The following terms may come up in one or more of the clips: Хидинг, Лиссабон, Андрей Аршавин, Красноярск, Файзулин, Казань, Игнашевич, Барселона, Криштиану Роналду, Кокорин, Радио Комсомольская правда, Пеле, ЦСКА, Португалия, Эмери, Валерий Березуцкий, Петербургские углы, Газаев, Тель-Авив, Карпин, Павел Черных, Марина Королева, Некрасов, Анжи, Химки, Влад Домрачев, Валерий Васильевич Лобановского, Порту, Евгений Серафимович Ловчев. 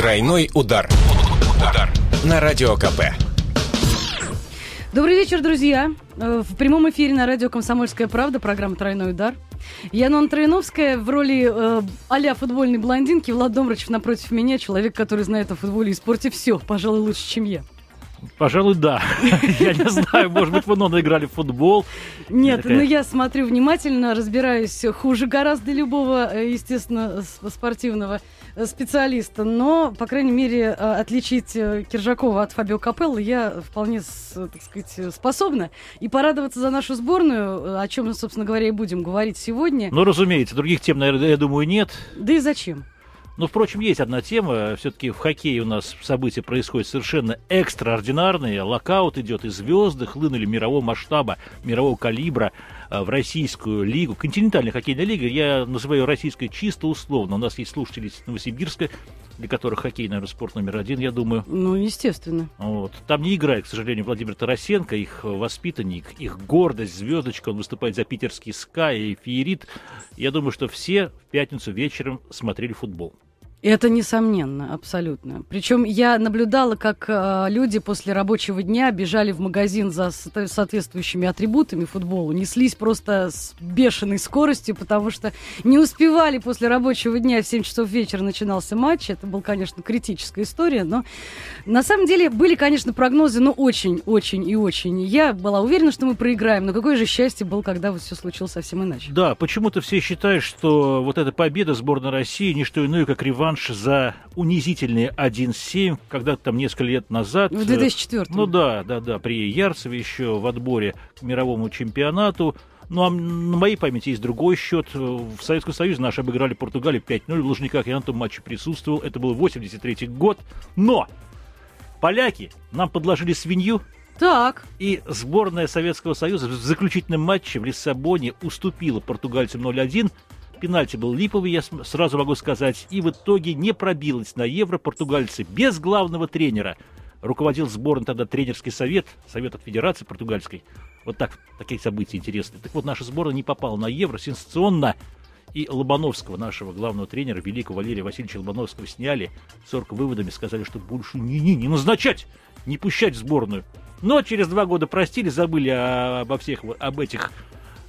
Тройной удар. Удар на Радио КП. Добрый вечер, друзья. В прямом эфире на Радио «Комсомольская правда» программа «Тройной удар». Я Нонна Трояновская в роли а-ля футбольной блондинки. Влад Домрачев напротив меня, человек, который знает о футболе и спорте все, пожалуй, лучше, чем я. Пожалуй, да. Я не знаю, может быть, вы, Нонна, играли в футбол. Нет, но я смотрю внимательно, разбираюсь хуже гораздо любого, естественно, спортивного специалиста. Но, по крайней мере, отличить Кержакова от Фабио Капелло я вполне, так сказать, способна. И порадоваться за нашу сборную, о чем мы, собственно говоря, и будем говорить сегодня. Ну, разумеется, других тем, наверное, я думаю, нет. Да и зачем? Ну, впрочем, есть одна тема. Все-таки в хоккее у нас события происходят совершенно экстраординарные. Локаут идет, и звезды хлынули мирового масштаба, мирового калибра в российскую лигу. Континентальная хоккейная лига, я называю ее российской чисто условно. У нас есть слушатели из Новосибирска, для которых хоккей, наверное, спорт номер один, я думаю. Ну, естественно. Вот. Там не играет, к сожалению, Владимир Тарасенко, их воспитанник, их гордость, звездочка. Он выступает за питерский СКА и феерит. Я думаю, что все в пятницу вечером смотрели футбол. Это несомненно, абсолютно. Причем я наблюдала, как люди после рабочего дня бежали в магазин за соответствующими атрибутами футболу, неслись просто с бешеной скоростью, потому что не успевали после рабочего дня, в 7 часов вечера начинался матч. Это была, конечно, критическая история, но на самом деле были, конечно, прогнозы, но очень. Я была уверена, что мы проиграем, но какое же счастье было, когда вот все случилось совсем иначе. Да, почему-то все считают, что вот эта победа сборной России не что иное, как реванш за унизительные 1-7, когда-то там несколько лет назад. В 2004. Ну да, при Ярцеве еще в отборе к мировому чемпионату. Ну, а на моей памяти есть другой счет. В Советском Союзе наши обыграли Португалию 5-0 в Лужниках. Я на том матче присутствовал. Это был 83-й год. Но поляки нам подложили свинью. Так. И сборная Советского Союза в заключительном матче в Лиссабоне уступила португальцам 0-1. Пенальти был липовый, я сразу могу сказать. И в итоге не пробилась на Евро португальцы без главного тренера. Руководил сборной тогда тренерский совет от Федерации португальской. Вот так, такие события интересные. Так вот, наша сборная не попала на Евро сенсационно. И Лобановского, нашего главного тренера, великого Валерия Васильевича Лобановского, сняли с выводами, сказали, что больше не назначать, не пущать в сборную. Но через 2 года простили, забыли обо всех этих...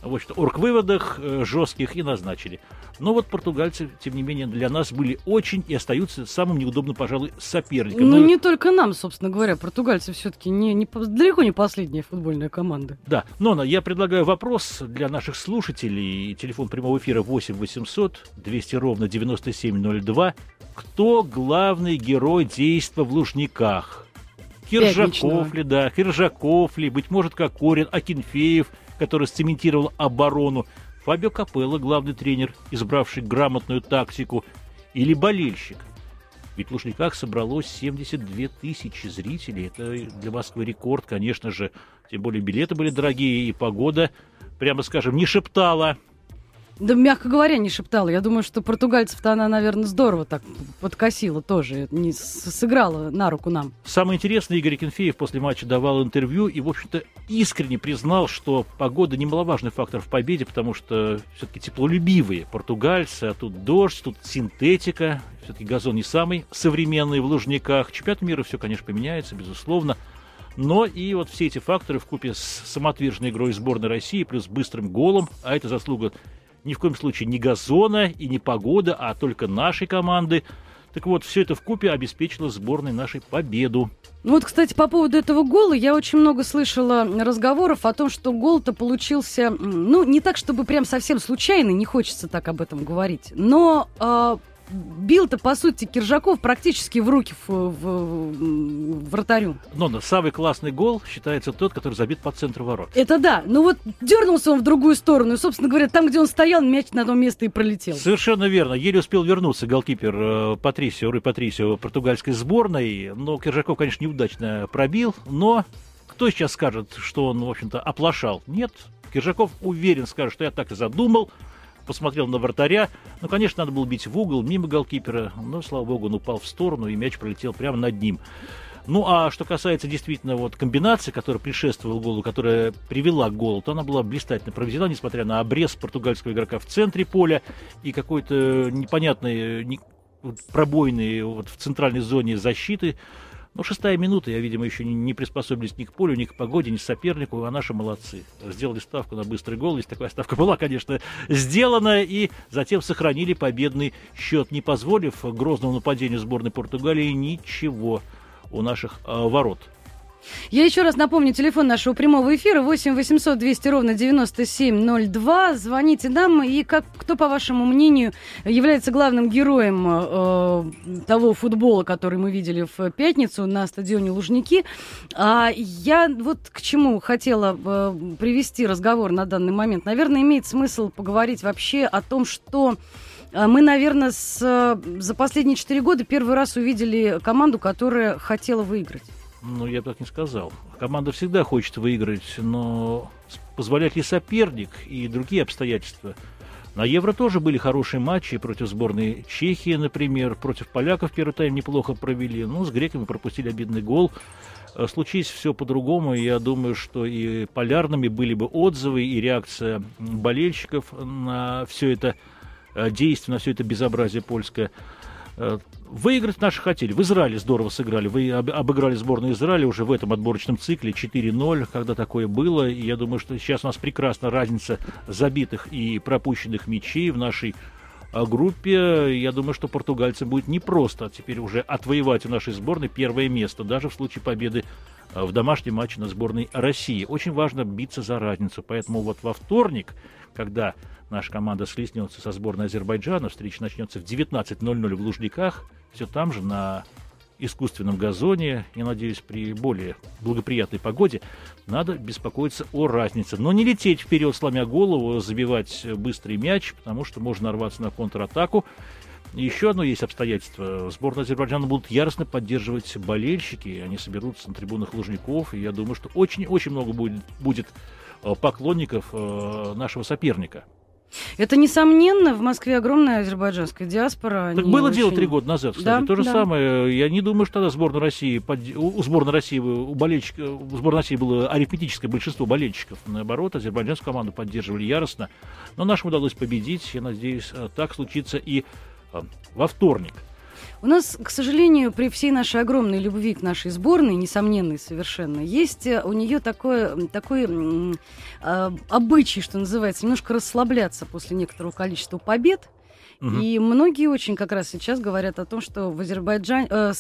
Вот что, орг-выводах жестких и назначили. Но вот португальцы, тем не менее, для нас были очень и остаются самым неудобным, пожалуй, соперником. Ну, не только нам, собственно говоря. Португальцы все-таки далеко не последняя футбольная команда. Да. Нонна, я предлагаю вопрос для наших слушателей. Телефон прямого эфира 8 800 200 ровно 9702. Кто главный герой действа в Лужниках? Кержаков ли, быть может, Кокорин, Акинфеев, который сцементировал оборону, Фабио Капелло, главный тренер, избравший грамотную тактику, или болельщик. Ведь в Лужниках собралось 72 тысячи зрителей. Это для Москвы рекорд, конечно же. Тем более билеты были дорогие, и погода, прямо скажем, не шептала. Да, мягко говоря, не шептала. Я думаю, что португальцев-то она, наверное, здорово так подкосила тоже, не сыграла на руку нам. Самое интересное, Игорь Акинфеев после матча давал интервью и, в общем-то, искренне признал, что погода немаловажный фактор в победе, потому что все-таки теплолюбивые португальцы, а тут дождь, тут синтетика, все-таки газон не самый современный в Лужниках. Чемпионат мира, все, конечно, поменяется, безусловно. Но и вот все эти факторы вкупе с самоотверженной игрой сборной России плюс быстрым голом, а это заслуга... Ни в коем случае не газона и не погода, а только нашей команды. Так вот, все это вкупе обеспечило сборной нашей победу. Ну вот, кстати, по поводу этого гола я очень много слышала разговоров о том, что гол-то получился, ну, не так, чтобы прям совсем случайно, не хочется так об этом говорить, но... Бил-то, по сути, Кержаков практически в руки вратарю. Но самый классный гол считается тот, который забит по центру ворот. Это да. Но вот дернулся он в другую сторону. И, собственно говоря, там, где он стоял, мяч на одно место и пролетел. Совершенно верно. Еле успел вернуться голкипер Руй Патрисиу португальской сборной. Но Кержаков, конечно, неудачно пробил. Но кто сейчас скажет, что он, в общем-то, оплошал? Нет. Кержаков уверен, скажет, что я так и задумал. Посмотрел на вратаря. Ну, конечно, надо было бить в угол, мимо голкипера. Но, слава богу, он упал в сторону, и мяч пролетел прямо над ним. Ну, а что касается действительно вот комбинации, которая предшествовала голу, которая привела к голу, то она была блистательно проведена, несмотря на обрез португальского игрока в центре поля и какой-то непонятный... пробойные в центральной зоне защиты. Ну, 6-я минута, я, видимо, еще не приспособились ни к полю, ни к погоде, ни к сопернику, а наши молодцы. Сделали ставку на быстрый гол, если такая ставка была, конечно, сделана, и затем сохранили победный счет, не позволив грозному нападению сборной Португалии ничего у наших ворот. Я еще раз напомню, телефон нашего прямого эфира 8 800 200 ровно 9702. Звоните нам. И как, кто, по вашему мнению, является главным героем того футбола, который мы видели в пятницу на стадионе Лужники? Я вот к чему хотела привести разговор на данный момент. Наверное, имеет смысл поговорить вообще о том, что... Мы, наверное, за последние 4 года первый раз увидели команду, которая хотела выиграть. Ну, я бы так не сказал. Команда всегда хочет выиграть, но позволяет ли соперник и другие обстоятельства? На Евро тоже были хорошие матчи против сборной Чехии, например. Против поляков первый тайм неплохо провели. Ну, с греками пропустили обидный гол. Случись все по-другому, я думаю, что и полярными были бы отзывы, и реакция болельщиков на все это действие, на все это безобразие польское. Выиграть наши хотели. В Израиле здорово сыграли. Вы обыграли сборную Израиля уже в этом отборочном цикле 4-0, когда такое было. И я думаю, что сейчас у нас прекрасна разница забитых и пропущенных мячей в нашей группе. Я думаю, что португальцам будет непросто теперь уже отвоевать у нашей сборной первое место, даже в случае победы в домашнем матче на сборной России. Очень важно биться за разницу. Поэтому вот во вторник, когда наша команда слеснется со сборной Азербайджана, встреча начнется в 19:00 в Лужниках, все там же на искусственном газоне, я надеюсь, при более благоприятной погоде, надо беспокоиться о разнице. Но не лететь вперед, сломя голову, забивать быстрый мяч, потому что можно нарваться на контратаку. Еще одно есть обстоятельство. Сборную Азербайджана будут яростно поддерживать болельщики. Они соберутся на трибунах Лужников. И я думаю, что очень-очень много будет поклонников нашего соперника. Это, несомненно, в Москве огромная азербайджанская диаспора. Так было дело 3 года назад, кстати. Да, то же самое. Я не думаю, что тогда у сборной России было арифметическое большинство болельщиков. Наоборот, азербайджанскую команду поддерживали яростно. Но нашим удалось победить. Я надеюсь, так случится и во вторник. У нас, к сожалению, при всей нашей огромной любви к нашей сборной, несомненной совершенно, есть у нее такой обычай, что называется, немножко расслабляться после некоторого количества побед. И многие очень как раз сейчас говорят о том, что с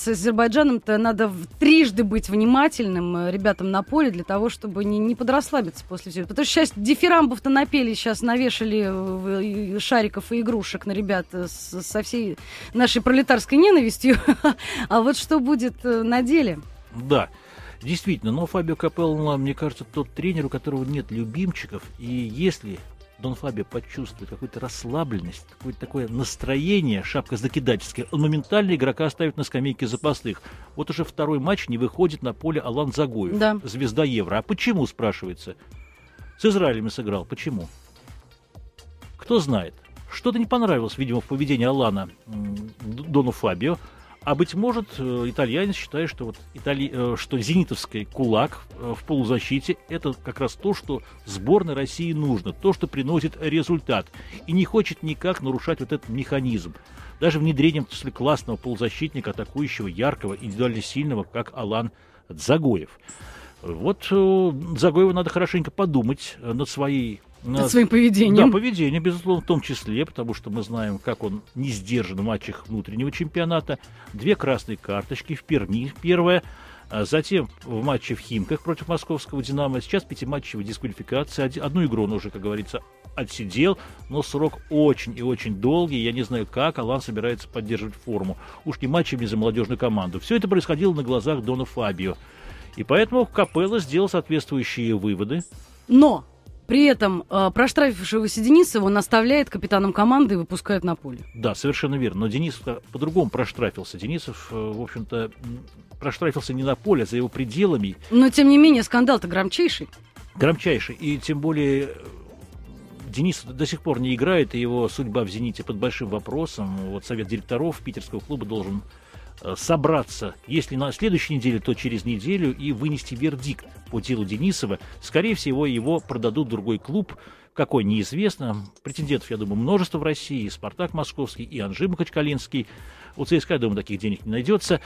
Азербайджаном-то надо трижды быть внимательным ребятам на поле для того, чтобы не подрасслабиться после всего. Потому что сейчас дифирамбов-то напели, сейчас навешали шариков и игрушек на ребят со всей нашей пролетарской ненавистью. А вот что будет на деле? Да. Действительно, но Фабио Капелло, мне кажется, тот тренер, у которого нет любимчиков, и если Дон Фабио почувствует какую-то расслабленность, какое-то такое настроение шапкозакидательское, он моментально игрока ставит на скамейке запасных. Вот уже второй матч не выходит на поле Алан Дзагоев, да, звезда Евро. А почему, спрашивается? С Израилем сыграл. Почему? Кто знает. Что-то не понравилось, видимо, в поведении Алана Дону Фабио. А, быть может, итальянец считает, что что зенитовский кулак в полузащите – это как раз то, что сборной России нужно, то, что приносит результат, и не хочет никак нарушать вот этот механизм. Даже внедрением классного полузащитника, атакующего, яркого, индивидуально сильного, как Алан Дзагоев. Вот Дзагоеву надо хорошенько подумать над своим поведением. Да, поведение, безусловно, в том числе, потому что мы знаем, как он не сдержан в матчах внутреннего чемпионата. 2 красные карточки в Перми, первая, затем в матче в Химках против московского «Динамо». Сейчас 5-матчевая дисквалификация. Одну игру он уже, как говорится, отсидел, но срок очень и очень долгий. Я не знаю, как Алан собирается поддерживать форму. Уж не матчами за молодежную команду. Все это происходило на глазах Дона Фабио. И поэтому Капелло сделал соответствующие выводы. Но при этом проштрафившегося Денисова он оставляет капитаном команды и выпускает на поле. Да, совершенно верно. Но Денисов по-другому проштрафился. Денисов, в общем-то, проштрафился не на поле, а за его пределами. Но, тем не менее, скандал-то громчайший. Громчайший. И тем более Денисов до сих пор не играет, и его судьба в «Зените» под большим вопросом. Вот совет директоров питерского клуба должен собраться, если на следующей неделе, то через неделю, и вынести вердикт по делу Денисова. Скорее всего, его продадут в другой клуб, какой неизвестно. Претендентов, я думаю, множество в России. И «Спартак» московский, и «Анжи» махачкалинский. У ЦСКА, я думаю, таких денег не найдется.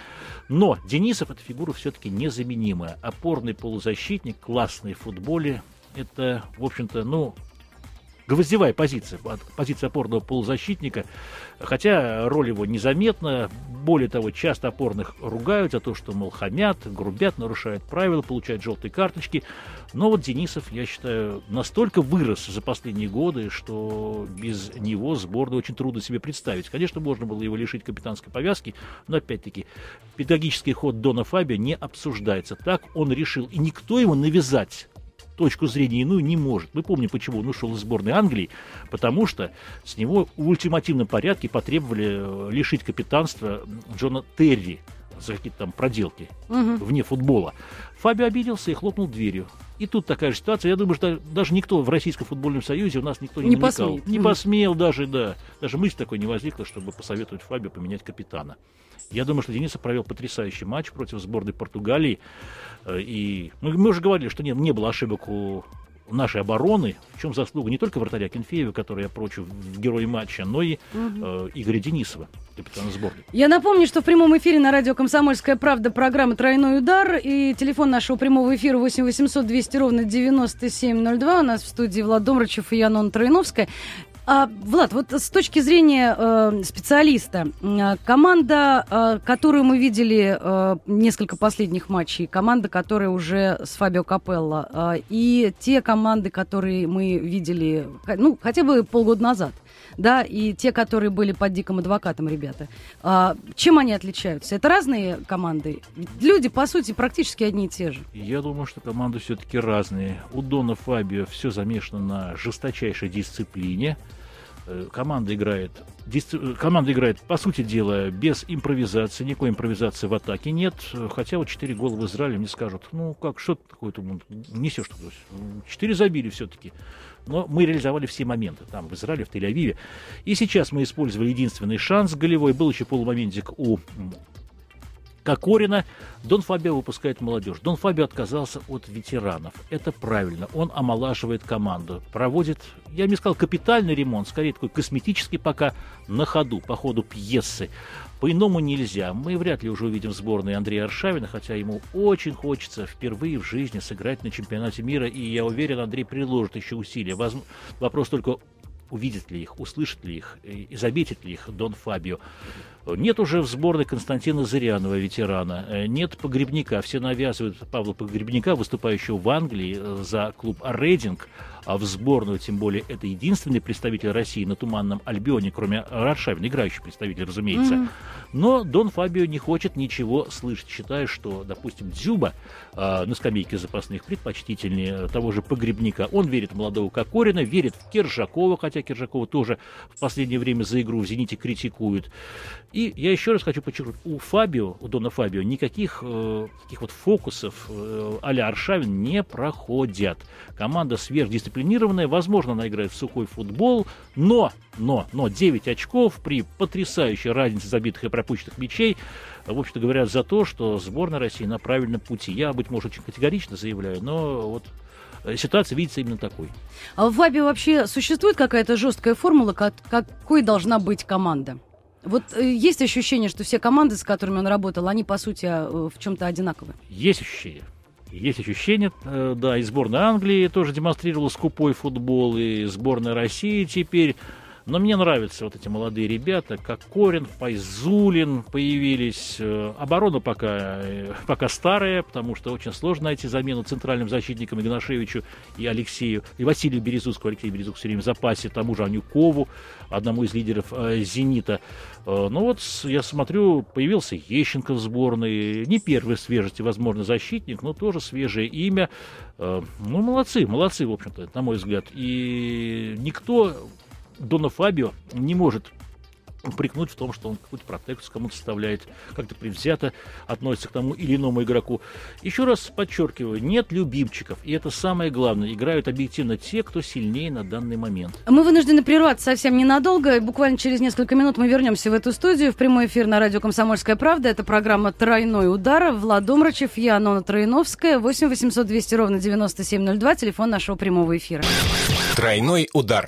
Но Денисов — это фигура все-таки незаменимая. Опорный полузащитник, классный в футболе. Это, в общем-то, гвоздевая позиция, позиция опорного полузащитника, хотя роль его незаметна. Более того, часто опорных ругают за то, что, мол, хамят, грубят, нарушают правила, получают желтые карточки. Но вот Денисов, я считаю, настолько вырос за последние годы, что без него сборную очень трудно себе представить. Конечно, можно было его лишить капитанской повязки, но, опять-таки, педагогический ход Дона Фабио не обсуждается. Так он решил, и никто ему навязать точку зрения иную не может. Мы помним, почему он ушел из сборной Англии, потому что с него в ультимативном порядке потребовали лишить капитанства Джона Терри за какие-то там проделки вне футбола. Фабио обиделся и хлопнул дверью. И тут такая же ситуация. Я думаю, что даже никто в Российском футбольном союзе у нас никто не намекал. Не посмел даже, да. Даже мысль такой не возникла, чтобы посоветовать Фабио поменять капитана. Я думаю, что Денисов провел потрясающий матч против сборной Португалии. И мы уже говорили, что не было ошибок у нашей обороны, в чем заслуга не только вратаря Кенфеева, который я прочил герой матча, но и Игоря Денисова, капитана сборной. Я напомню, что в прямом эфире на радио «Комсомольская правда» программа «Тройной удар» и телефон нашего прямого эфира 8 800 200 ровно 9702. У нас в студии Влад Домрачев и я, Нонна Трояновская. Влад, вот с точки зрения специалиста, команда, которую мы видели несколько последних матчей, команда, которая уже с Фабио Капелло, и те команды, которые мы видели, хотя бы полгода назад, да, и те, которые были под диким адвокатом, ребята, чем они отличаются? Это разные команды? Ведь люди, по сути, практически одни и те же. Я думаю, что команды все-таки разные. У Дона Фабио все замешано на жесточайшей дисциплине. Команда играет, по сути дела, без импровизации. Никакой импровизации в атаке нет. Хотя вот 4 гола в Израиле мне скажут, что ты такое-то несешь? 4 забили все-таки. Но мы реализовали все моменты там, в Израиле, в Тель-Авиве. И сейчас мы использовали единственный шанс голевой. Был еще полумоментик у Кокорина. Дон Фабио выпускает молодежь. Дон Фабио отказался от ветеранов. Это правильно. Он омолаживает команду. Проводит, я бы не сказал, капитальный ремонт, скорее такой косметический пока, на ходу, по ходу пьесы. По-иному нельзя. Мы вряд ли уже увидим в сборной Андрея Аршавина, хотя ему очень хочется впервые в жизни сыграть на чемпионате мира. И я уверен, Андрей приложит еще усилия. Вопрос только, увидит ли их, услышит ли их и заметит ли их Дон Фабио. Нет уже в сборной Константина Зырянова, ветерана. Нет Погребняка. Все навязывают Павла Погребняка, выступающего в Англии за клуб «Рейдинг». А в сборную, тем более, это единственный представитель России на Туманном Альбионе, кроме Аршавина, играющий представитель, разумеется. Но Дон Фабио не хочет ничего слышать, считая, что, допустим, Дзюба на скамейке запасных предпочтительнее того же Погребняка. Он верит в молодого Кокорина, верит в Кержакова, хотя Кержакова тоже в последнее время за игру в «Зените» критикуют. И я еще раз хочу подчеркнуть, у Дона Фабио никаких таких вот фокусов а-ля Аршавин не проходят. Команда сверхдисциплинированная, возможно, она играет в сухой футбол, но 9 очков при потрясающей разнице забитых и пропущенных мячей, в общем-то, говорят за то, что сборная России на правильном пути. Я, быть может, очень категорично заявляю, но вот ситуация видится именно такой. А в Фабио вообще существует какая-то жесткая формула, какой должна быть команда? Вот есть ощущение, что все команды, с которыми он работал, они, по сути, в чем-то одинаковы? Есть ощущение, да, и сборная Англии тоже демонстрировала скупой футбол, и сборная России теперь. Но мне нравятся вот эти молодые ребята, как Кокорин, Файзулин появились. Оборона пока старая, потому что очень сложно найти замену центральным защитникам Игнашевичу и Алексею, и Василию Березуцкому. Алексей Березуцкий все время в запасе, тому же Анюкову, одному из лидеров «Зенита». Ну вот, я смотрю, появился Ещенко в сборной. Не первый свежести, возможно, защитник, но тоже свежее имя. Молодцы, в общем-то, на мой взгляд. И никто Дона Фабио не может упрекнуть в том, что он какую-то протекцию кому-то составляет, как-то предвзято относится к тому или иному игроку. Еще раз подчеркиваю, нет любимчиков, и это самое главное. Играют объективно те, кто сильнее на данный момент. Мы вынуждены прерваться совсем ненадолго, и буквально через несколько минут мы вернемся в эту студию, в прямой эфир на радио «Комсомольская правда». Это программа «Тройной удар». Влад Домрачев, я, Нонна Трояновская, 8 800 200 ровно 9702, телефон нашего прямого эфира. «Тройной удар».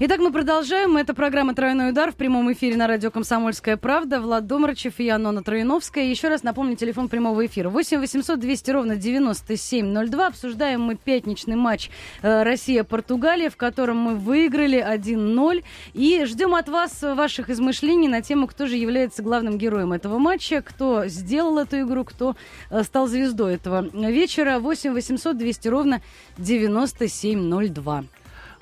Итак, мы продолжаем. Это программа «Тройной удар» в прямом эфире на радио «Комсомольская правда». Влад Домрачев и я, Нонна Трояновская. Еще раз напомню, телефон прямого эфира. 8 800 200 ровно 9702. Обсуждаем мы пятничный матч Россия-Португалия, в котором мы выиграли 1-0. И ждем от вас ваших измышлений на тему, кто же является главным героем этого матча, кто сделал эту игру, кто стал звездой этого вечера. 8 800 200 ровно 9702.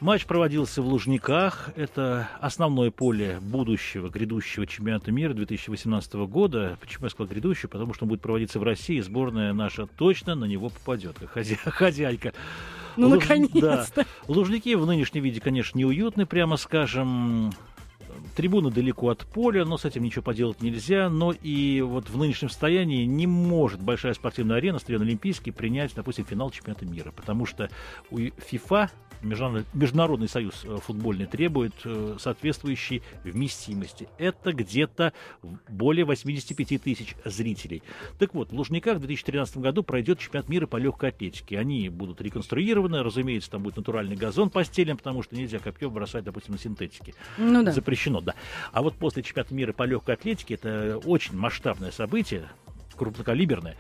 Матч проводился в Лужниках. Это основное поле будущего, грядущего чемпионата мира 2018 года. Почему я сказал грядущего? Потому что он будет проводиться в России. Сборная наша точно на него попадет. Хозяйка. Ну, наконец-то. Да. Лужники в нынешнем виде, конечно, неуютны, прямо скажем. Трибуна далеко от поля, но с этим ничего поделать нельзя. Но и вот в нынешнем состоянии не может большая спортивная арена, стадион Олимпийский, принять, допустим, финал чемпионата мира. Потому что у ФИФА, Международный союз футбольный, требует соответствующей вместимости. Это где-то более 85 тысяч зрителей. Так вот, в Лужниках в 2013 году пройдет чемпионат мира по легкой атлетике. Они будут реконструированы. Разумеется, там будет натуральный газон постелен, потому что нельзя копье бросать, допустим, на синтетике. Ну да. Запрещено, да. А вот после чемпионата мира по легкой атлетике, это очень масштабное событие, крупнокалиберная,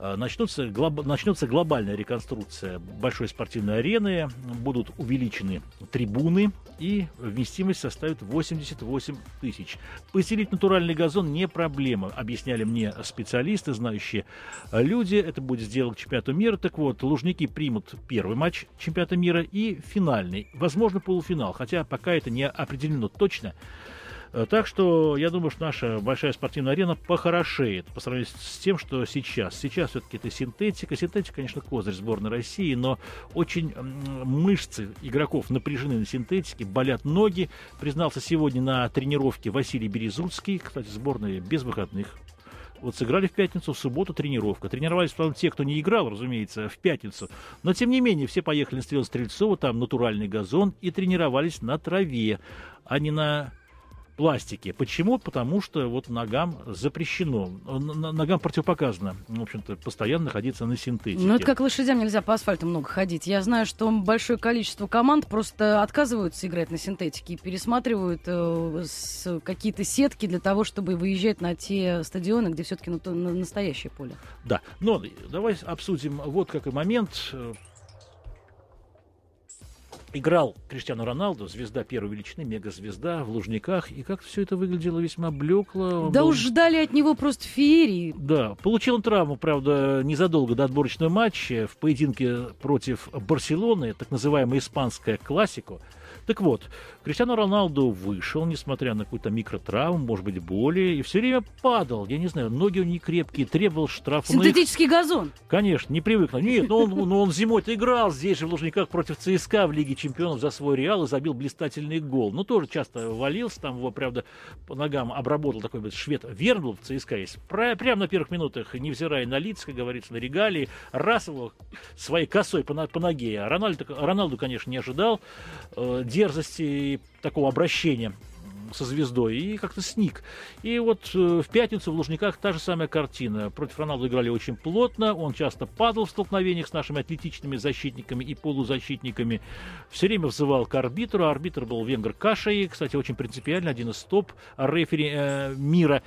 начнется глобальная реконструкция большой спортивной арены, будут увеличены трибуны, и вместимость составит 88 тысяч. Поселить натуральный газон не проблема, объясняли мне специалисты, знающие люди. Это будет сделано к чемпионату мира. Так вот, Лужники примут первый матч чемпионата мира и финальный, возможно, полуфинал, хотя пока это не определено точно. Так что я думаю, что наша большая спортивная арена похорошеет по сравнению с тем, что сейчас. Сейчас все-таки это синтетика. Синтетика, конечно, козырь сборной России, но очень мышцы игроков напряжены на синтетике, болят ноги. Признался сегодня на тренировке Валерий Березуцкий. Кстати, сборная без выходных. Вот сыграли в пятницу, в субботу тренировка. Тренировались там те, кто не играл, разумеется, в пятницу. Но, тем не менее, все поехали на стадион Стрельцова, там натуральный газон, и тренировались на траве, а не на пластики. Почему? Потому что вот ногам запрещено, ногам противопоказано, в общем-то, постоянно находиться на синтетике. Ну, это как лошадям нельзя по асфальту много ходить. Я знаю, что большое количество команд просто отказываются играть на синтетике и пересматривают какие-то сетки для того, чтобы выезжать на те стадионы, где все-таки на настоящее поле. Да. Но давай обсудим вот какой момент. Играл Криштиану Роналду, звезда первой величины, мегазвезда в Лужниках. И как все это выглядело весьма блекло. Да уж ждали от него просто феерии. Да, получил он травму, правда, незадолго до отборочного матча в поединке против Барселоны, так называемая испанская классико. Так вот, Криштиану Роналду вышел, несмотря на какую-то микротравму, может быть, боли, и все время падал. Я не знаю, ноги у него не крепкие, требовал штрафных. Синтетический газон. Конечно, не привыкнул. Нет, но он зимой-то играл здесь же в Лужниках против ЦСКА в Лиге чемпионов за свой Реал и забил блистательный гол. Но тоже часто валился, там его, правда, по ногам обработал такой швед Вернул в ЦСКА есть. Прямо на первых минутах, невзирая на лица, как говорится, на регалии, раз его своей косой по ноге. А Роналду, конечно, не ожидал дерзости такого обращения со звездой, и как-то сник. И вот в пятницу в Лужниках та же самая картина. Против Роналду играли очень плотно, он часто падал в столкновениях с нашими атлетичными защитниками и полузащитниками, все время взывал к арбитру, а арбитр был венгр Кашей, кстати, очень принципиально, один из топ-рефери мира.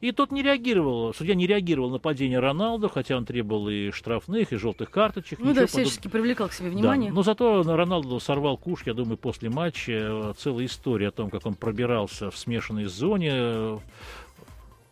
И тот не реагировал, судья не реагировал на падение Роналду, хотя он требовал и штрафных, и желтых карточек. Ну да, всячески привлекал к себе внимание. Да, но зато Роналду сорвал куш, я думаю, после матча целая история о том, как он пробирался в смешанной зоне,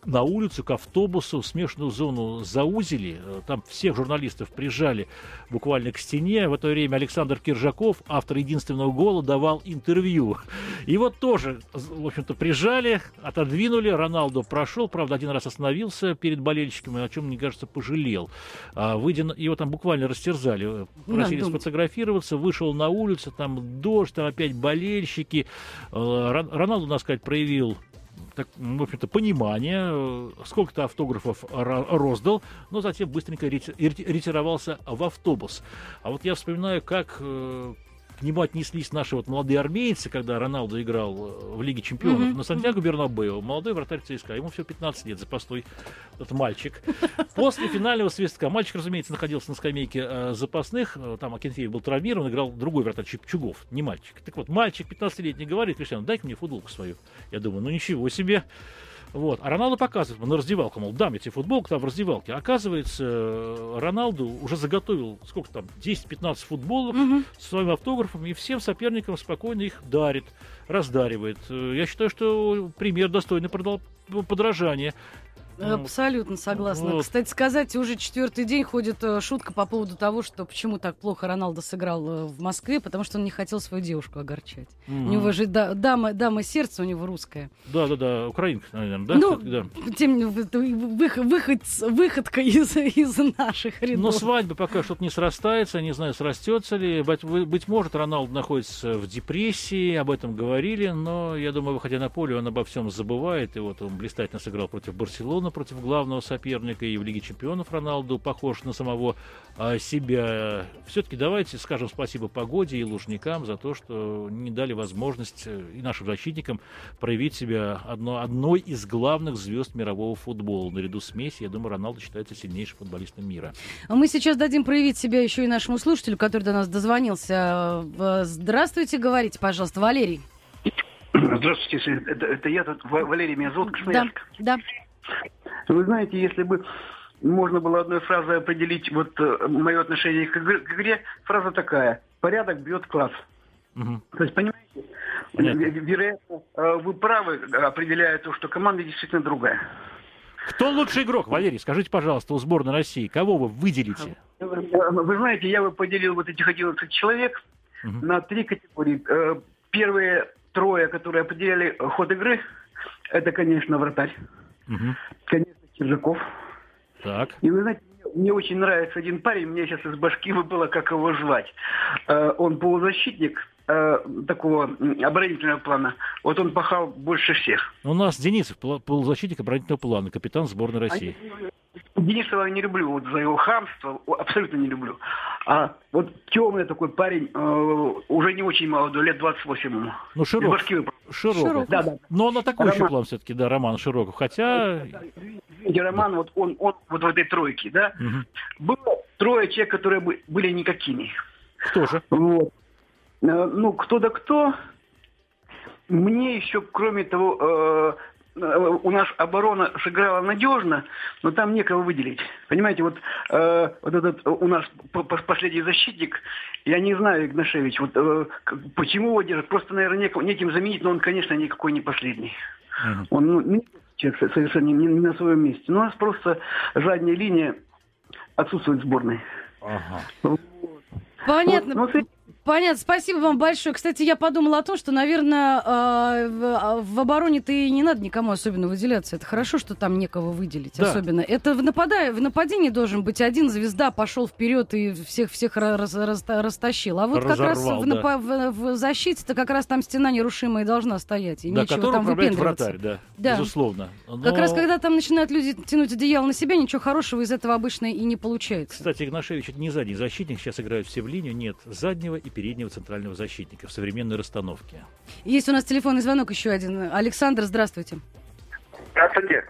на улицу, к автобусу, смешанную зону заузили, там всех журналистов прижали буквально к стене. В это время Александр Кержаков, автор «Единственного гола», давал интервью. Его тоже, в общем-то, прижали, отодвинули, Роналду прошел, правда, один раз остановился перед болельщиками, о чем, мне кажется, пожалел. Выйдя, его там буквально растерзали, просили сфотографироваться, вышел на улицу, там дождь, там опять болельщики. Роналду, надо сказать, проявил, так, в общем-то, понимание, сколько-то автографов роздал, но затем быстренько ретировался в автобус. А вот я вспоминаю, как к нему отнеслись наши вот молодые армейцы, когда Роналду играл в Лиге Чемпионов на Сантьяго Бернабео. Молодой вратарь ЦСКА, ему всего 15 лет, запасной этот мальчик. После финального свистка мальчик, разумеется, находился на скамейке запасных, там Акинфеев был травмирован, играл другой вратарь, Чепчугов, не мальчик. Так вот, мальчик 15-летний говорит: Криштиану, дай-ка мне футболку свою. Я думаю, ну ничего себе. Вот. А Роналду показывает на раздевалку, мол, дам я тебе футболку там в раздевалке. Оказывается, Роналду уже заготовил, сколько там, 10-15 футболок со своим автографом, и всем соперникам спокойно их дарит, раздаривает. Я считаю, что пример достойный подражания. Абсолютно согласна. Вот. Кстати сказать, уже четвертый день ходит шутка по поводу того, что почему так плохо Роналду сыграл в Москве, потому что он не хотел свою девушку огорчать. У него же дама сердца у него русская. Да-да-да, украинка, наверное, да? Ну, да. Тем не выходка из наших рядов. Но свадьба пока что-то не срастается, не знаю, срастется ли. Быть может, Роналду находится в депрессии, об этом говорили, но я думаю, выходя на поле, он обо всем забывает, и вот он блистательно сыграл против Барселоны, против главного соперника, и в Лиге Чемпионов Роналду похож на самого себя. Все-таки давайте скажем спасибо погоде и Лужникам за то, что не дали возможность и нашим защитникам проявить себя одной из главных звезд мирового футбола. Наряду с Месси, я думаю, Роналду считается сильнейшим футболистом мира. А мы сейчас дадим проявить себя еще и нашему слушателю, который до нас дозвонился. Здравствуйте, говорите, пожалуйста, Валерий. Здравствуйте, это я тут, Валерий, меня зовут, Красноярск. Да, да. Вы знаете, если бы можно было одной фразой определить вот мое отношение к игре, фраза такая: порядок бьет класс. То есть, понимаете, вероятно, вы правы, определяя то, что команда действительно другая. Кто лучший игрок, Валерий, скажите, пожалуйста, у сборной России, кого вы выделите? Вы знаете, я бы поделил вот этих 11 человек на три категории. Первые трое, которые определяли ход игры, это, конечно, вратарь. Конечно, Кержаков. Так. И вы знаете, мне очень нравится один парень, мне сейчас из башки выпало, как его звать. Он полузащитник такого оборонительного плана. Вот он пахал больше всех. У нас Денисов, полузащитник оборонительного плана, капитан сборной России. Денисова я не люблю вот за его хамство, абсолютно не люблю. А вот темный такой парень, уже не очень молодой, лет 28 ему. Ну, Широков. Да. Но он атакующий план все-таки, да, Роман Широков. Хотя... Роман, вот он вот в этой тройке, да. Было трое человек, которые были никакими. Кто же? Вот. Ну, кто да кто. Мне еще, кроме того... У нас оборона сыграла надежно, но там некого выделить. Понимаете, вот этот у нас последний защитник, я не знаю, Игнашевич, почему его держат, просто, наверное, неким заменить, но он, конечно, никакой не последний. Он совершенно не на своем месте. Но у нас просто задняя линия отсутствует в сборной. Понятно. Вот, понятно, спасибо вам большое. Кстати, я подумала о том, что, наверное, в обороне-то и не надо никому особенно выделяться. Это хорошо, что там некого выделить, да. Особенно. Это в нападении должен быть один звезда, пошел вперед и всех растащил. А вот разорвал, как раз в защите-то как раз там стена нерушимая должна стоять. И да, нечего там выпендриваться. Вратарь, да. Безусловно. Но... Как раз когда там начинают люди тянуть одеяло на себя, ничего хорошего из этого обычно и не получается. Кстати, Игнашевич не задний защитник. Сейчас играют все в линию. Нет заднего и переднего центрального защитника в современной расстановке. Есть у нас телефонный звонок еще один. Александр, здравствуйте. Здравствуйте.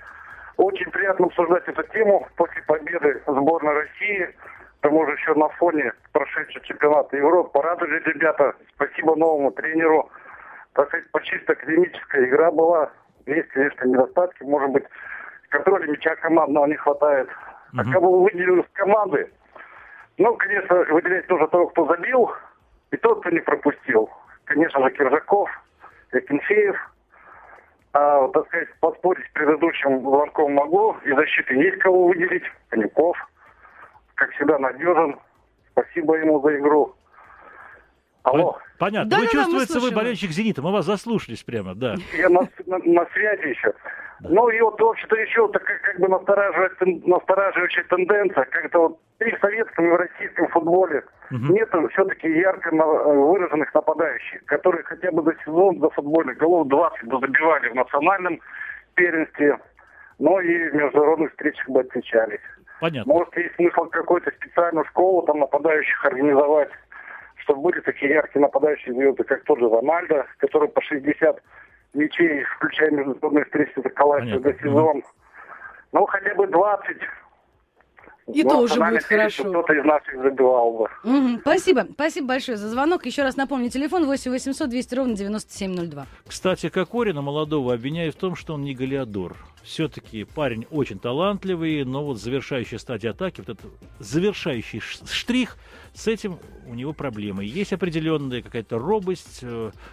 Очень приятно обсуждать эту тему после победы сборной России. К тому же еще на фоне прошедшего чемпионата Европы. Порадовались, ребята. Спасибо новому тренеру. Так сказать, по чисто академическая игра была. Есть, конечно, недостатки. Может быть, контроля мяча командного не хватает. А кого выделили с команды? Ну, конечно, выделять нужно того, кто забил. И тот, кто не пропустил. Конечно же, Кержаков, Акинфеев. так сказать, поспорить с предыдущим звонком могу. И защиты есть кого выделить. Коняков, как всегда, надежен. Спасибо ему за игру. Алло. Понятно. Да, вы, да, чувствуется, вы болельщик «Зенита». Мы вас заслушались прямо, да. Я на связи еще. Да. Ну и вот, в общем-то, еще как бы настораживающая тенденция. Как-то вот и в советском, и в российском футболе нет все-таки ярко выраженных нападающих, которые хотя бы за сезон, за футбольных голов 20 забивали в национальном первенстве, но и в международных встречах бы отличались. Понятно. Может, есть смысл какую-то специальную школу там нападающих организовать, чтобы были такие яркие нападающие звезды, как тот же Рональдо, который по 60 мячей, включая международные встречи, заколачивает за сезон. Ну, хотя бы 20. И то уже будет хорошо. Кто-то из наших забивал бы. Спасибо. Спасибо большое за звонок. Еще раз напомню, телефон 8 800 200 97 02. Кстати, Кокорина молодого обвиняют в том, что он не галиадор. Все-таки парень очень талантливый, но вот завершающая стадия атаки, вот этот завершающий штрих, с этим у него проблемы. Есть определенная какая-то робость.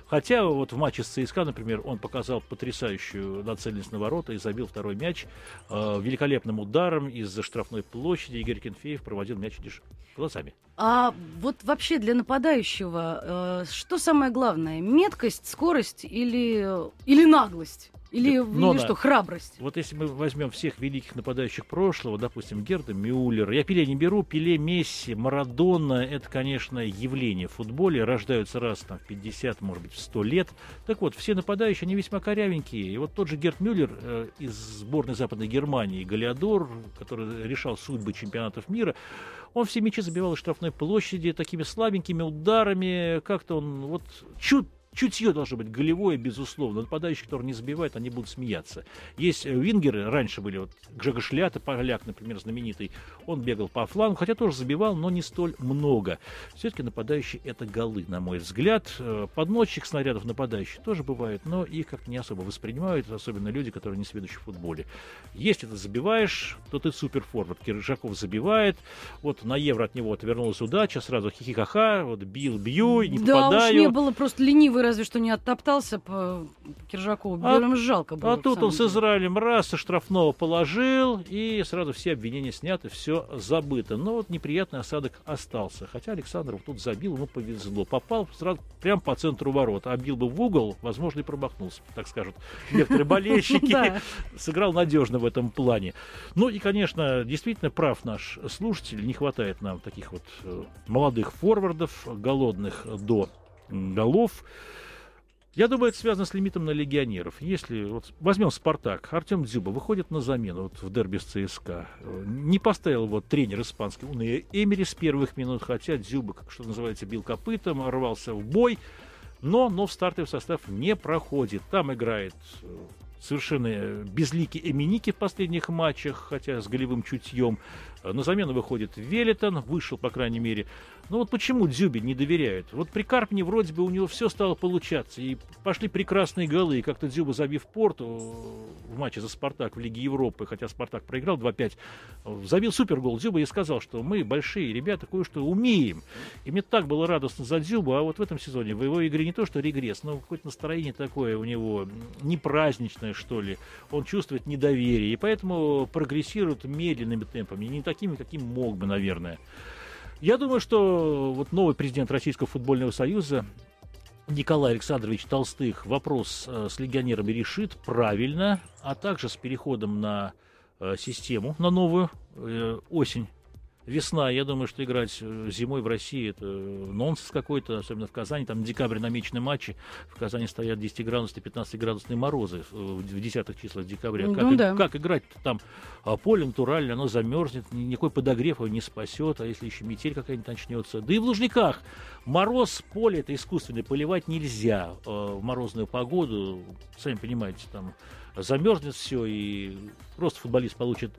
Хотя вот в матче с ЦСКА, например, он показал потрясающую нацеленность на ворота и забил второй мяч великолепным ударом из-за штрафной площади. Игорь Акинфеев проводил мяч лишь глазами. А вот вообще для нападающего что самое главное? Меткость, скорость или наглость? Или что, храбрость? Вот если мы возьмем всех великих нападающих прошлого, допустим, Герда Мюллера, я Пеле не беру, Пеле, Месси, Марадона, это, конечно, явление в футболе, рождаются раз там, в 50, может быть, в 100 лет. Так вот, все нападающие, они весьма корявенькие. И вот тот же Герд Мюллер из сборной Западной Германии, галиадор, который решал судьбы чемпионатов мира, он все мячи забивал из штрафной площади такими слабенькими ударами, как-то он вот Чутье должно быть голевое, безусловно. Нападающие, которые не забивают, они будут смеяться. Есть вингеры, раньше были, вот Гжегош Шлята, поляк, например, знаменитый, он бегал по флангу, хотя тоже забивал, но не столь много. Все-таки нападающие — это голы, на мой взгляд. Подносчик снарядов нападающих тоже бывает, но их как-то не особо воспринимают, особенно люди, которые не сведущи в футболе. Если ты забиваешь, то ты суперфорвард. Кержаков забивает, вот на Евро от него отвернулась удача, сразу хихихаха, вот бил-бью, не попадаю. Да уж не было, просто ленивый разве что не оттоптался по Кержакову. Белым жалко было. А тут он с Израилем раз, со штрафного положил, и сразу все обвинения сняты, все забыто. Но вот неприятный осадок остался. Хотя Александров тут забил, ему повезло. Попал сразу прям по центру ворот. А бил бы в угол, возможно, и промахнулся, так скажут некоторые болельщики. Сыграл надежно в этом плане. Ну и, конечно, действительно прав наш слушатель. Не хватает нам таких вот молодых форвардов, голодных до голов. Я думаю, это связано с лимитом на легионеров. Если вот возьмем «Спартак», Артем Дзюба выходит на замену вот в дерби с ЦСКА. Не поставил вот тренер испанский Эмери с первых минут, хотя Дзюба, как что называется, бил копытом, рвался в бой, но в стартовый состав не проходит. Там играет совершенно безликий Эменике в последних матчах, хотя с голевым чутьем. На замену выходит Велитон, вышел, по крайней мере. Но вот почему Дзюбе не доверяют? Вот при Карпне вроде бы у него все стало получаться. И пошли прекрасные голы. И как-то Дзюба, забив Порту в матче за «Спартак» в Лиге Европы, хотя «Спартак» проиграл 2-5, забил супергол Дзюба и сказал, что мы, большие ребята, кое-что умеем. И мне так было радостно за Дзюба. А вот в этом сезоне в его игре не то, что регресс, но какое-то настроение такое у него не праздничное, что ли. Он чувствует недоверие. И поэтому прогрессирует медленными темпами. Не такими, каким мог бы, наверное. Я думаю, что вот новый президент Российского футбольного союза Николай Александрович Толстых вопрос с легионерами решит правильно, а также с переходом на систему, на новую осень. Весна, я думаю, что играть зимой в России — это нонсенс какой-то, особенно в Казани. Там в декабре намечены матчи. В Казани стоят 10-градусные, 15-градусные морозы в 10-х числах декабря. Как играть-то там? Поле натурально, оно замерзнет, никакой подогрев его не спасет. А если еще метель какая-нибудь начнется? Да и в Лужниках мороз, поле — это искусственное, поливать нельзя в морозную погоду. Сами понимаете, там замерзнет все, и просто футболист получит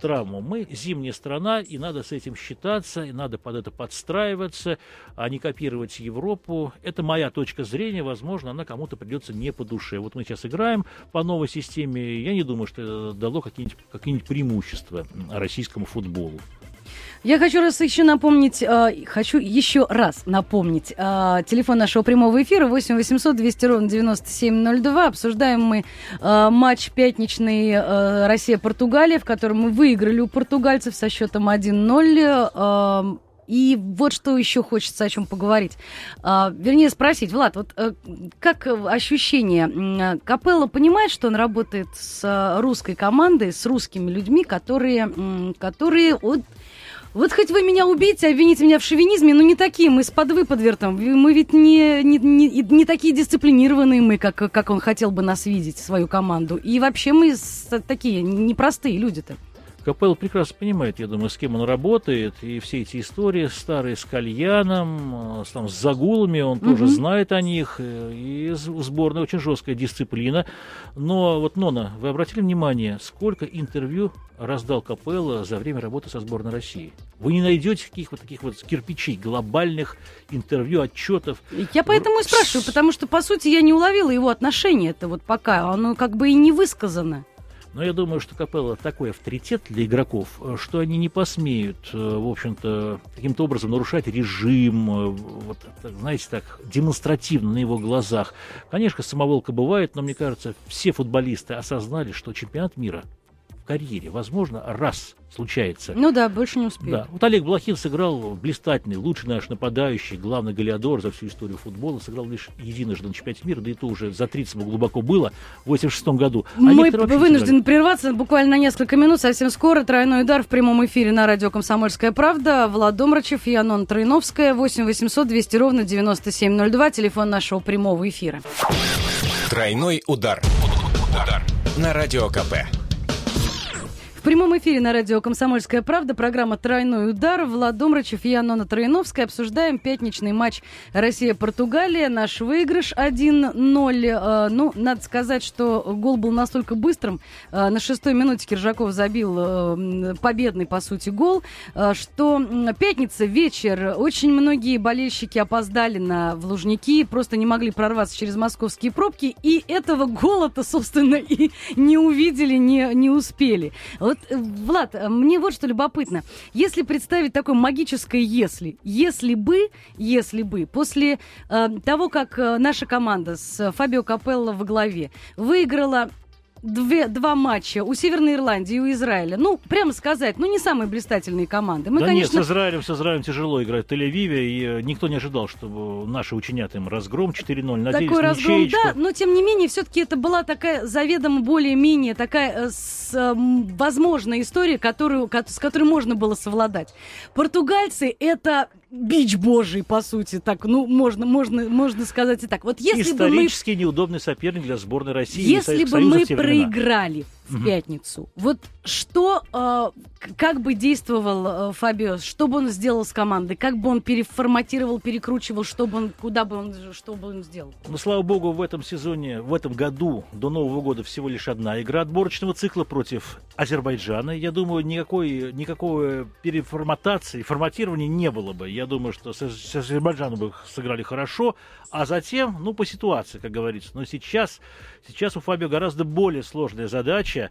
травму. Мы зимняя страна, и надо с этим считаться, и надо под это подстраиваться, а не копировать Европу. Это моя точка зрения, возможно, она кому-то придется не по душе. Вот мы сейчас играем по новой системе, я не думаю, что это дало какие-нибудь преимущества российскому футболу. Я хочу раз еще напомнить, телефон нашего прямого эфира 8 800 200 ровно 9702. Обсуждаем мы матч пятничный Россия-Португалия, в котором мы выиграли у португальцев со счетом 1-0. И вот что еще хочется о чем поговорить. Вернее, спросить. Влад, вот как ощущение? Капелло понимает, что он работает с русской командой, с русскими людьми, которые вот хоть вы меня убейте, обвините меня в шовинизме, но не такие мы с подвыподвертом. Мы ведь не такие дисциплинированные мы, как он хотел бы нас видеть, свою команду. И вообще мы такие непростые люди-то. Капелло прекрасно понимает, я думаю, с кем он работает, и все эти истории старые с кальяном, с загулами, он тоже знает о них, и в сборной очень жесткая дисциплина. Но вот, Нонна, вы обратили внимание, сколько интервью раздал Капелло за время работы со сборной России? Вы не найдете каких вот таких вот кирпичей глобальных интервью, отчетов. Я поэтому и спрашиваю, потому что, по сути, я не уловила его отношение, это вот пока, оно как бы и не высказано. Но я думаю, что Капелло такой авторитет для игроков, что они не посмеют, в общем-то, каким-то образом нарушать режим, вот, знаете, так, демонстративно на его глазах. Конечно, самоволка бывает, но, мне кажется, все футболисты осознали, что чемпионат мира в карьере, возможно, раз случается. Ну да, больше не успеет. Да. Вот Олег Блохин сыграл блистательный, лучший наш нападающий, главный голеадор за всю историю футбола, сыграл лишь единожды на чемпионате мира, да и то уже за 30 глубоко было, в 86-м году. Мы вынуждены прерваться буквально на несколько минут, совсем скоро. Тройной удар в прямом эфире на радио «Комсомольская правда». Влад Домрачев и Нонна Трояновская. 8 800 200 ровно 9702. Телефон нашего прямого эфира. Тройной удар. Удар. На радио КП. В прямом эфире на радио «Комсомольская правда» программа «Тройной удар». Влад Домрачев и Нонна Трояновская. Обсуждаем пятничный матч Россия-Португалия. Наш выигрыш 1-0. Ну, надо сказать, что гол был настолько быстрым. На 6-й минуте Кержаков забил победный, по сути, гол. Что пятница, вечер. Очень многие болельщики опоздали в Лужники. Просто не могли прорваться через московские пробки. И этого гола-то, собственно, и не увидели, не успели. Влад, мне вот что любопытно. Если представить такое магическое «если». Если бы после того, как наша команда с Фабио Капелло во главе выиграла два матча у Северной Ирландии и у Израиля. Ну, прямо сказать, не самые блистательные команды. Мы, да, конечно... нет, с Израилем тяжело играть в Тель-Авиве, и никто не ожидал, чтобы наши учинят им разгром 4-0. Надеюсь, такой разгром, да, но тем не менее, все-таки это была такая заведомо более-менее такая возможная история, с которой можно было совладать. Португальцы — это... бич божий, по сути, так, можно сказать и так. Вот если исторически бы неудобный соперник для сборной России. Если бы мы проиграли в пятницу, вот что, как бы действовал Фабио, что бы он сделал с командой, как бы он переформатировал, перекручивал, что бы он сделал? Ну, слава богу, в этом году, до Нового года, всего лишь одна игра отборочного цикла против Азербайджана. Я думаю, никакой переформатации, форматирования не было бы. Я думаю, что с Азербайджаном бы сыграли хорошо, а затем, по ситуации, как говорится. Но сейчас у Фабио гораздо более сложная задача.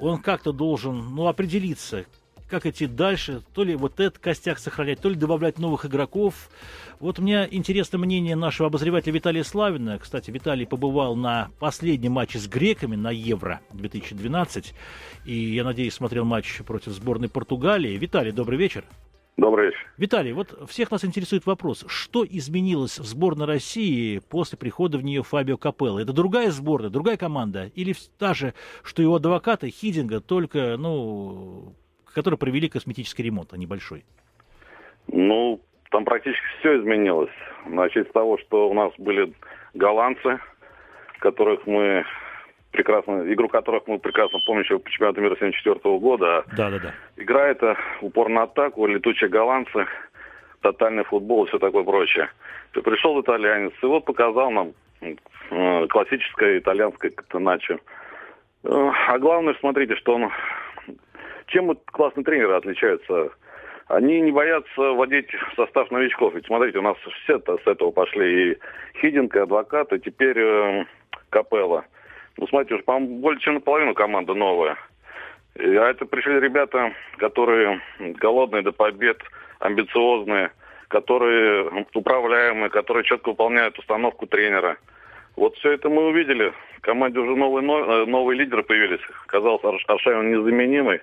Он как-то должен, определиться, как идти дальше, то ли вот этот костяк сохранять, то ли добавлять новых игроков. Вот у меня интересно мнение нашего обозревателя Виталия Славина. Кстати, Виталий побывал на последнем матче с греками на Евро-2012, и, я надеюсь, смотрел матч против сборной Португалии. Виталий, добрый вечер. Добрый вечер. Виталий, вот всех нас интересует вопрос, что изменилось в сборной России после прихода в нее Фабио Капелло? Это другая сборная, другая команда? Или та же, что и у Адвоката, Хидинга, только, которые провели косметический ремонт, а небольшой? Там практически все изменилось. Начать с того, что у нас были голландцы, игру которых мы прекрасно помним еще по чемпионату мира 1974 года. Да. Игра эта, упор на атаку, летучие голландцы, тотальный футбол и все такое прочее. Пришел итальянец и показал нам классическое итальянское катеначо. А главное, смотрите, что он... Чем вот классные тренеры отличаются? Они не боятся вводить в состав новичков. Ведь смотрите, у нас все-то с этого пошли. И Хидинг, и Адвокат, и теперь Капелло. Смотрите, уже, по-моему, более чем наполовину команда новая. А это пришли ребята, которые голодные до побед, амбициозные, которые управляемые, которые четко выполняют установку тренера. Вот все это мы увидели. В команде уже новые лидеры появились. Казалось, Аршавин незаменимый.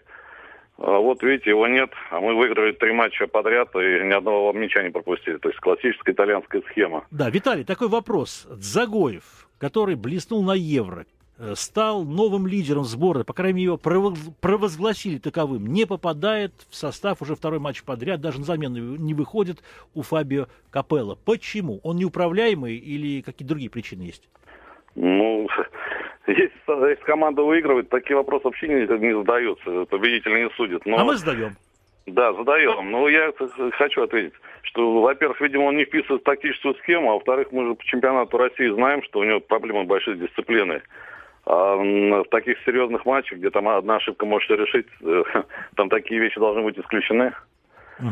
А вот видите, его нет. А мы выиграли 3 матча подряд и ни одного мяча не пропустили. То есть классическая итальянская схема. Да, Виталий, такой вопрос. Дзагоев, который блеснул на Евро, стал новым лидером сборной, по крайней мере, его провозгласили таковым, не попадает в состав уже 2-й матч подряд, даже на замену не выходит у Фабио Капелло. Почему? Он неуправляемый или какие-то другие причины есть? Ну, если команда выигрывает, такие вопросы вообще не задаются, победитель не судит. Но... А мы задаем. Да, задаем. Но я хочу ответить, что, во-первых, видимо, он не вписывается в тактическую схему, а во-вторых, мы же по чемпионату России знаем, что у него проблемы большие с дисциплиной. А в таких серьезных матчах, где там одна ошибка может решить, там такие вещи должны быть исключены. Угу.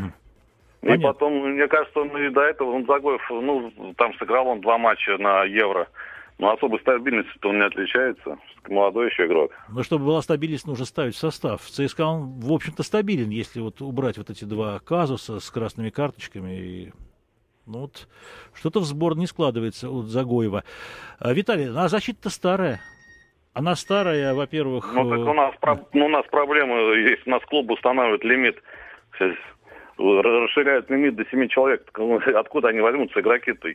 И понятно. Потом, мне кажется, он и до этого, он Дзагоев, ну, там сыграл он 2 матча на Евро. Но особой стабильностью-то он не отличается. Молодой еще игрок. Но чтобы была стабильность, нужно ставить в состав. В ЦСКА он, в общем-то, стабилен, если вот убрать вот эти 2 казуса с красными карточками и... Ну вот что-то в сборной не складывается у Дзагоева. Виталий, а защита-то старая. Она старая, во-первых... Ну, так у нас проблема есть. У нас клуб устанавливает лимит. Расширяют лимит до 7 человек. Откуда они возьмутся, игроки-то?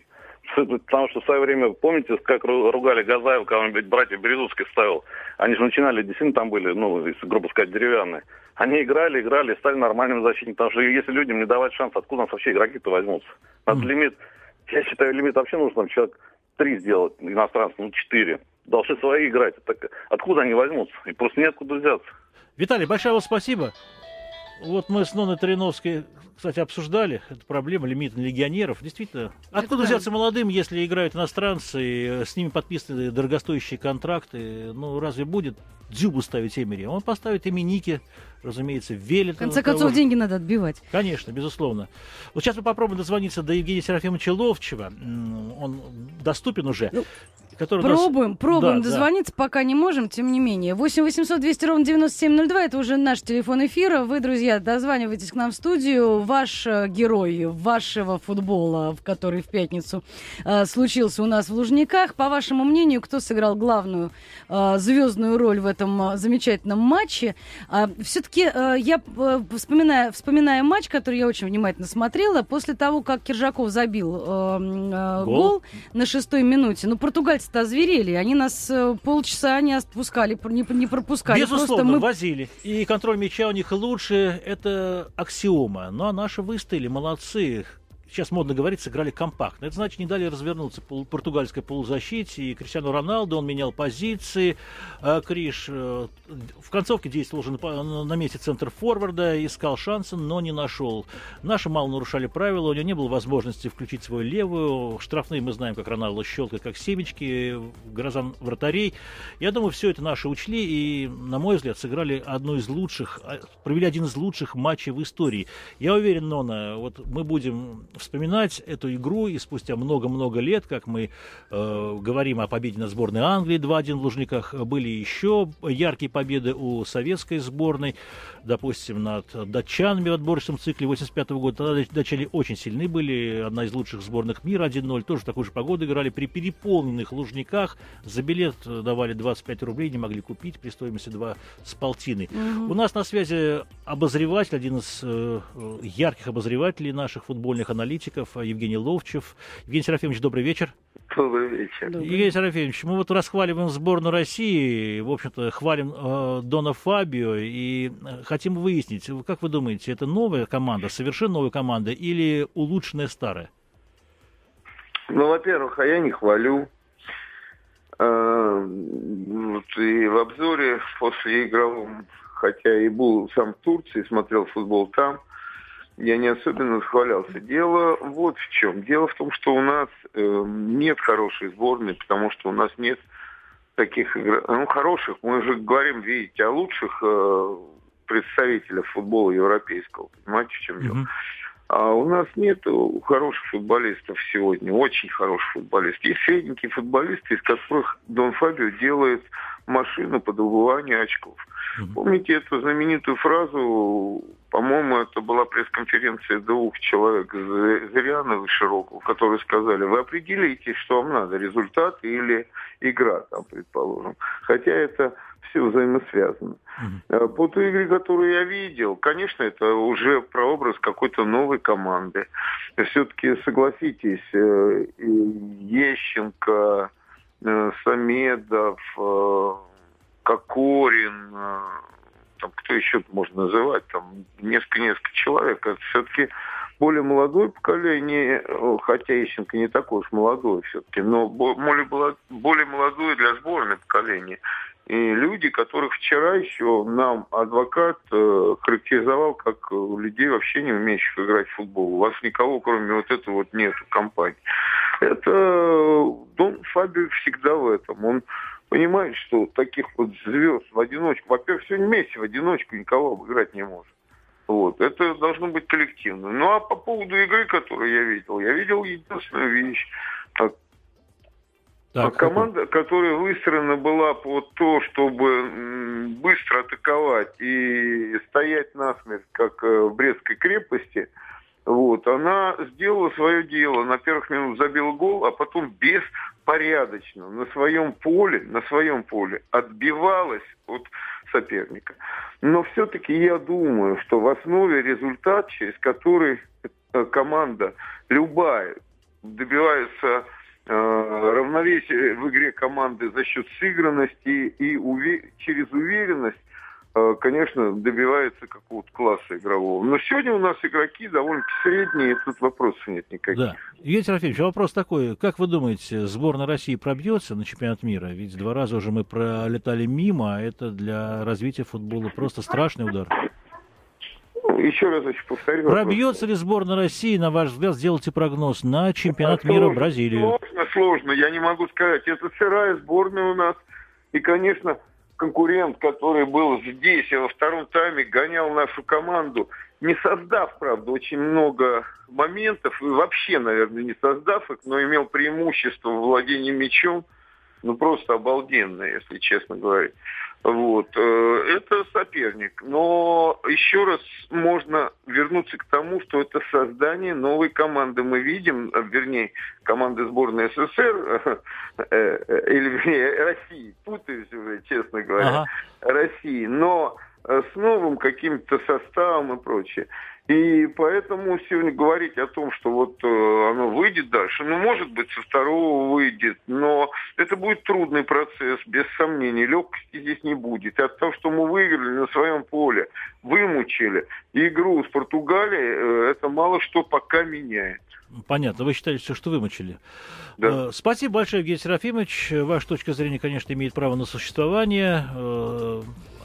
Потому что в свое время, помните, как ругали Газаева, когда он братья Березуцких ставил? Они же начинали, действительно, там были, ну, грубо сказать, деревянные. Они играли, стали нормальными защитниками. Потому что если людям не давать шанс, откуда у нас вообще игроки-то возьмутся? У нас лимит... Я считаю, лимит вообще нужно там человек 3 сделать, иностранцев, 4. Должны свои играть. Так откуда они возьмутся? И просто неоткуда взяться. Виталий, большое вам спасибо. Вот мы с Нонной Трояновской, кстати, обсуждали эту проблему лимита легионеров. Действительно, откуда взяться молодым, если играют иностранцы, и с ними подписаны дорогостоящие контракты? Ну, разве будет Дзюбу ставить Эмери? Он поставит Эменике, разумеется, Велитова. В конце концов, деньги надо отбивать. Конечно, безусловно. Вот сейчас мы попробуем дозвониться до Евгения Серафимовича Ловчева. Он доступен уже. Ну, пробуем дозвониться, пока не можем, тем не менее. 8-800-200-97-02, это уже наш телефон эфира. Вы, друзья, дозванивайтесь к нам в студию. Ваш герой вашего футбола, который в пятницу случился у нас в Лужниках. По вашему мнению, кто сыграл главную звездную роль в этом замечательном матче? Все-таки я вспоминаю матч, который я очень внимательно смотрела. После того, как Кержаков забил гол на 6-й минуте, ну, португальцы-то озверели. Они нас полчаса не отпускали, не пропускали. Безусловно, мы возили. И контроль мяча у них лучше. Это аксиома. Ну, а наши выстояли, молодцы. Сейчас модно говорить, сыграли компактно. Это значит, не дали развернуться португальской полузащите. И Криштиану Роналду, он менял позиции. Криш в концовке действовал уже на месте центр-форварда, искал шансы, но не нашел. Наши мало нарушали правила, у него не было возможности включить свою левую. Штрафные мы знаем, как Роналду щелкает, как семечки, грозан вратарей. Я думаю, все это наши учли и, на мой взгляд, сыграли провели один из лучших матчей в истории. Я уверен, Нона, вот мы будем вспоминать эту игру, и спустя много-много лет, как мы говорим о победе на сборной Англии 2-1 в Лужниках, были еще яркие победы у советской сборной, допустим, над датчанами в отборочном цикле 1985 года. Тогда датчане очень сильны были, одна из лучших сборных мира, 1-0, тоже в такую же погоду играли при переполненных Лужниках, за билет давали 25 рублей, не могли купить при стоимости 2,5. Mm-hmm. У нас на связи обозреватель, один из ярких обозревателей наших футбольных аналитиков, Евгений Ловчев. Евгений Серафимович, добрый вечер. Добрый вечер. Евгений Серафимович, мы вот расхваливаем сборную России, в общем-то, хвалим Дона Фабио и хотим выяснить, как вы думаете, это новая команда, совершенно новая команда или улучшенная старая? Ну, во-первых, я не хвалю. И в обзоре после игровом, хотя и был сам в Турции, смотрел футбол там, я не особенно схвалялся. Дело вот в чем. Дело в том, что у нас нет хорошей сборной, потому что у нас нет таких игроков. Ну, хороших, мы же говорим, видите, о лучших представителях футбола европейского. Понимаете, в чем дело? А у нас нет хороших футболистов сегодня, очень хороших футболистов. Есть средненькие футболисты, из которых Дон Фабио делает машину под убывание очков. Помните эту знаменитую фразу, по-моему, это была пресс-конференция двух человек, Зырянова и Широкова, которые сказали, вы определите, что вам надо, результат или игра, там, предположим. Хотя это все взаимосвязано. По той игре, которую я видел, конечно, это уже прообраз какой-то новой команды. Все-таки, согласитесь, Ещенко, Самедов, Кокорин, там, кто еще можно называть, там несколько человек. Это все-таки более молодое поколение, хотя Ещенко не такой уж молодой все-таки, но более молодое для сборной поколение. И люди, которых вчера еще нам адвокат характеризовал как людей, вообще не умеющих играть в футбол. У вас никого, кроме вот этого, вот нет в компании. Это Дон Фабио всегда в этом. Он понимает, что таких вот звезд в одиночку, во-первых, сегодня Месси в одиночку никого обыграть не может. Вот. Это должно быть коллективно. Ну а по поводу игры, которую я видел единственную вещь. Так, команда, которая выстроена была под то, чтобы быстро атаковать и стоять насмерть, как в Брестской крепости, вот, она сделала свое дело. На первых минутах забила гол, а потом беспорядочно на своем поле отбивалась от соперника. Но все-таки я думаю, что в основе результат, через который команда любая добивается равновесие в игре команды за счет сыгранности и через уверенность, конечно, добивается какого-то класса игрового. Но сегодня у нас игроки довольно-таки средние, и тут вопросов нет никаких. Да. Евгений Серафимович, а вопрос такой. Как вы думаете, сборная России пробьется на чемпионат мира? Ведь 2 раза уже мы пролетали мимо, а это для развития футбола просто страшный удар. Еще раз повторю. Пробьется ли сборная России, на ваш взгляд, сделайте прогноз на чемпионат мира в Бразилии? Сложно, я не могу сказать. Это сырая сборная у нас. И, конечно, конкурент, который был здесь и во втором тайме гонял нашу команду, не создав, правда, очень много моментов, и вообще, наверное, не создав их, но имел преимущество в владении мячом. Ну, просто обалденное, если честно говорить. Вот. Это соперник. Но еще раз можно вернуться к тому, что это создание новой команды. Мы видим, вернее, команды сборной СССР, или, вернее, России. Путаюсь уже, честно говоря. России. Но с новым каким-то составом и прочее. И поэтому сегодня говорить о том, что вот оно выйдет дальше, ну, может быть, со второго выйдет, но это будет трудный процесс, без сомнений, легкости здесь не будет. И от того, что мы выиграли на своем поле, вымучили игру с Португалией, это мало что пока меняет. Понятно, вы считаете, все, что вымучили. Да. Спасибо большое, Евгений Серафимович. Ваша точка зрения, конечно, имеет право на существование.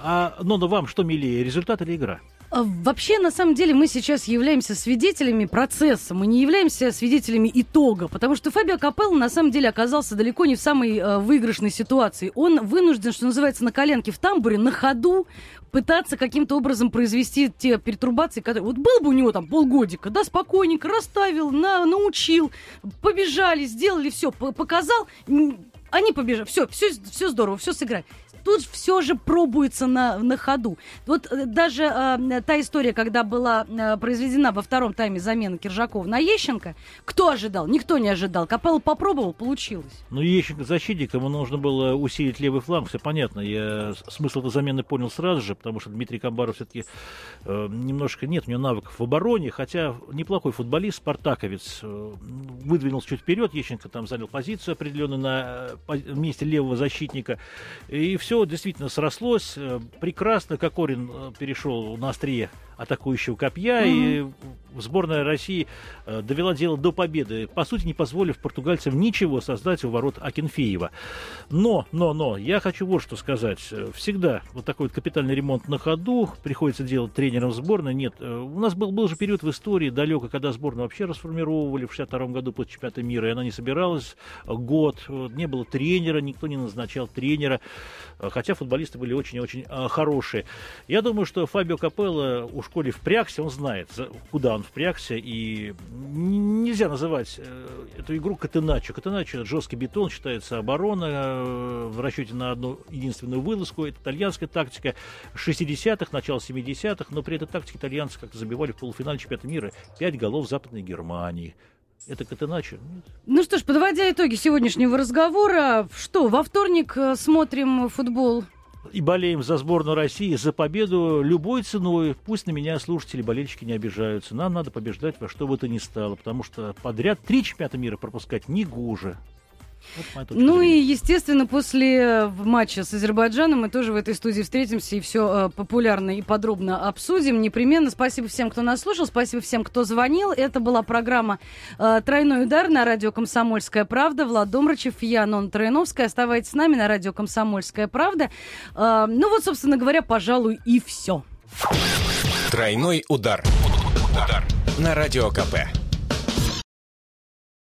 А Нонна, вам что милее, результат или игра? Вообще, на самом деле, мы сейчас являемся свидетелями процесса, мы не являемся свидетелями итога, потому что Фабио Капелло, на самом деле, оказался далеко не в самой выигрышной ситуации. Он вынужден, что называется, на коленке в тамбуре, на ходу пытаться каким-то образом произвести те перетрубации, которые... Вот был бы у него там полгодика, да, спокойненько расставил, научил, побежали, сделали все, показал, они побежали, все здорово, все сыграли. Тут все же пробуется на ходу. Вот даже та история, когда была произведена во втором тайме замена Кержакова на Ещенко, кто ожидал? Никто не ожидал. Капелло попробовал, получилось. Ну, Ещенко защитник, ему нужно было усилить левый фланг, все понятно. Я смысл этой замены понял сразу же, потому что Дмитрий Камбаров все-таки немножко нет у него навыков в обороне, хотя неплохой футболист, спартаковец. Выдвинулся чуть вперед, Ещенко там занял позицию определенную на месте левого защитника, и все действительно срослось. Прекрасно Кокорин перешел на острие атакующего копья, и сборная России довела дело до победы, по сути, не позволив португальцам ничего создать у ворот Акинфеева. Но, я хочу вот что сказать. Всегда вот такой вот капитальный ремонт на ходу приходится делать тренером сборной. Нет, у нас был же период в истории далеко, когда сборную вообще расформировывали в 1962 году после чемпионата мира, и она не собиралась год, не было тренера, никто не назначал тренера, хотя футболисты были очень-очень хорошие. Я думаю, что Фабио Капелло, уж коли впрягся, он знает, куда он он впрягся, и нельзя называть эту игру Катеначо. Катеначо — жесткий бетон, считается оборона в расчете на одну единственную вылазку. Это итальянская тактика 60-х, начало 70-х, но при этой тактике итальянцы как-то забивали в полуфинале чемпионата мира 5 голов Западной Германии. Это Катеначо. Ну что ж, подводя итоги сегодняшнего разговора, что, во вторник смотрим футбол? И болеем за сборную России, за победу любой ценой. Пусть на меня слушатели, болельщики не обижаются. Нам надо побеждать во что бы то ни стало, потому что подряд 3 чемпионата мира пропускать негоже. Вот ну зрения. И, естественно, после матча с Азербайджаном мы тоже в этой студии встретимся и все популярно и подробно обсудим. Непременно. Спасибо всем, кто нас слушал. Спасибо всем, кто звонил. Это была программа «Тройной удар» на радио «Комсомольская правда». Влад Домрачев, я, Нонна Трояновская. Оставайтесь с нами на радио «Комсомольская правда». Ну вот, собственно говоря, пожалуй, и все. «Тройной удар» на радио КП.